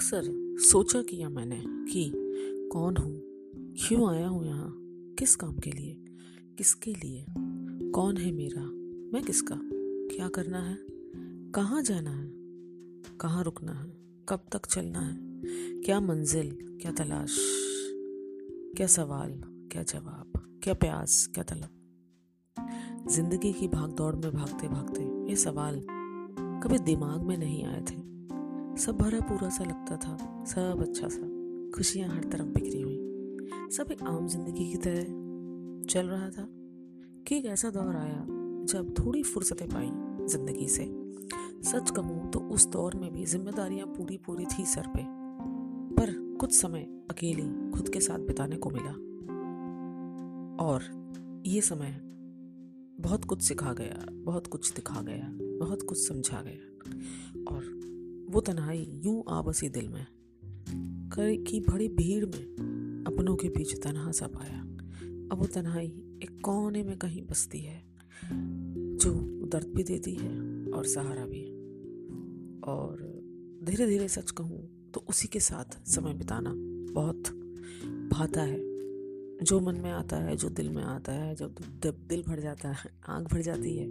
अक्सर सोचा किया मैंने कि कौन हूँ, क्यों आया हूँ यहाँ, किस काम के लिए, किसके लिए, कौन है मेरा, मैं किसका, क्या करना है, कहाँ जाना है, कहाँ रुकना है, कब तक चलना है, क्या मंजिल, क्या तलाश, क्या सवाल, क्या जवाब, क्या प्यास, क्या तलब। जिंदगी की भागदौड़ में भागते भागते ये सवाल कभी दिमाग में नहीं आए थे। सब भरा पूरा सा लगता था, सब अच्छा सा, खुशियाँ हर तरफ बिखरी हुई, सब एक आम जिंदगी की तरह चल रहा था कि एक ऐसा दौर आया जब थोड़ी फुर्सतें पाई जिंदगी से। सच कहूँ तो उस दौर में भी जिम्मेदारियाँ पूरी थी सर पे, पर कुछ समय अकेली खुद के साथ बिताने को मिला और ये समय बहुत कुछ सिखा गया, बहुत कुछ दिखा गया, बहुत कुछ समझा गया। और वो तन्हाई यूं आ बसी दिल में, कर की बड़ी भीड़ में अपनों के बीच तन्हा सा पाया। अब वो तन्हाई एक कोने में कहीं बसती है जो दर्द भी देती है और सहारा भी। और धीरे धीरे सच कहूँ तो उसी के साथ समय बिताना बहुत भाता है। जो मन में आता है, जो दिल में आता है, जब दिल भर जाता है, आँख भर जाती है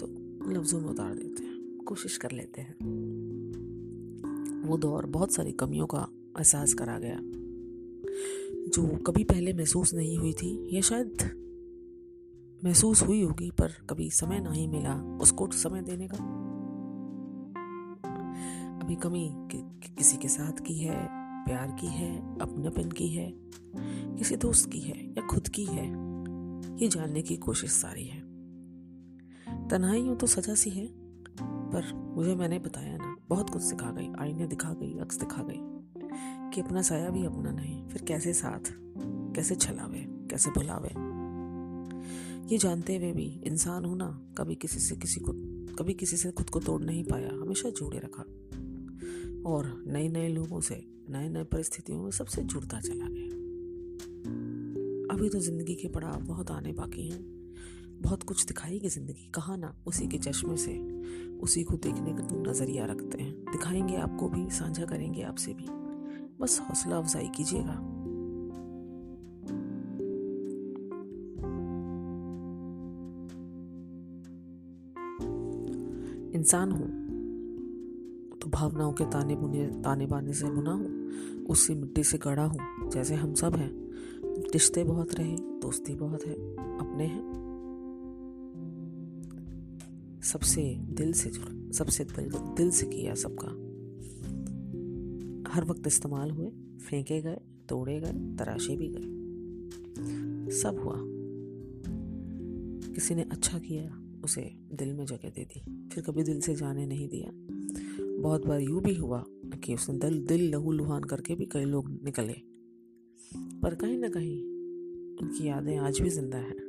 तो लफ्ज़ों में उतार देते हैं, कोशिश कर लेते हैं। वो दौर बहुत सारी कमियों का एहसास करा गया जो कभी पहले महसूस नहीं हुई थी, या शायद महसूस हुई होगी पर कभी समय नहीं मिला उसको समय देने का। अभी कमी किसी के साथ की है, प्यार की है, अपनेपन की है, किसी दोस्त की है या खुद की है, ये जानने की कोशिश सारी है। तन्हाई यूँ तो सजा सी है, पर मुझे मैंने बताया ना, बहुत कुछ सिखा गई, आईने दिखा गई, अक्स दिखा गई कि अपना साया भी अपना नहीं, फिर कैसे साथ, कैसे छलावे, कैसे भुलावे। ये जानते हुए भी इंसान हूँ ना, कभी किसी से खुद को तोड़ नहीं पाया, हमेशा जोड़े रखा और नए नए लोगों से, नए नए परिस्थितियों में सबसे जुड़ता चला गया। अभी तो जिंदगी के पड़ाव बहुत आने बाकी हैं, बहुत कुछ दिखाएगी जिंदगी, कहा ना, उसी के चश्मे से उसी को देखने का नजरिया रखते हैं, दिखाएंगे आपको भी, साझा करेंगे आपसे भी, बस हौसला अफजाई कीजिएगा। इंसान हूँ तो भावनाओं के ताने बाने से बुना हूँ, उसी मिट्टी से गढ़ा हूँ, जैसे हम सब हैं। रिश्ते बहुत रहे, दोस्ती बहुत है, अपने हैं, सबसे दिल से जुड़ा, सबसे दिल से किया, सबका हर वक्त इस्तेमाल हुए, फेंके गए, तोड़े गए, तराशे भी गए, सब हुआ। किसी ने अच्छा किया, उसे दिल में जगह दे दी, फिर कभी दिल से जाने नहीं दिया। बहुत बार यूं भी हुआ कि उसने दिल लहू लुहान करके भी कई लोग निकले, पर कहीं ना कहीं उनकी यादें आज भी जिंदा हैं।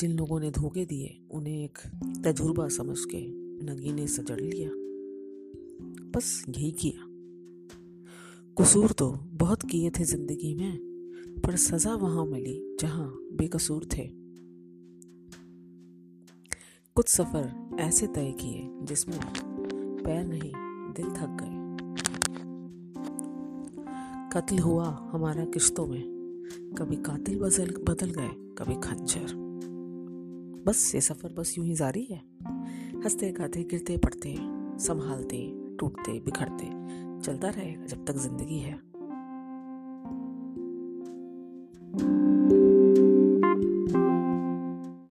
जिन लोगों ने धोखे दिए उन्हें एक तजुर्बा समझ के नगीने से जड़ लिया, बस यही किया। कसूर तो बहुत किए थे जिंदगी में, पर सजा वहां मिली जहां बेकसूर थे। कुछ सफ़र ऐसे तय किए जिसमें पैर नहीं, दिल थक गए। कत्ल हुआ हमारा किश्तों में, कभी कातिल बदल गए, कभी खंजर। बस ये सफ़र बस यूं ही जारी है, हंसते गाते, गिरते पड़ते, संभालते, टूटते, बिखरते, चलता रहेगा जब तक जिंदगी है।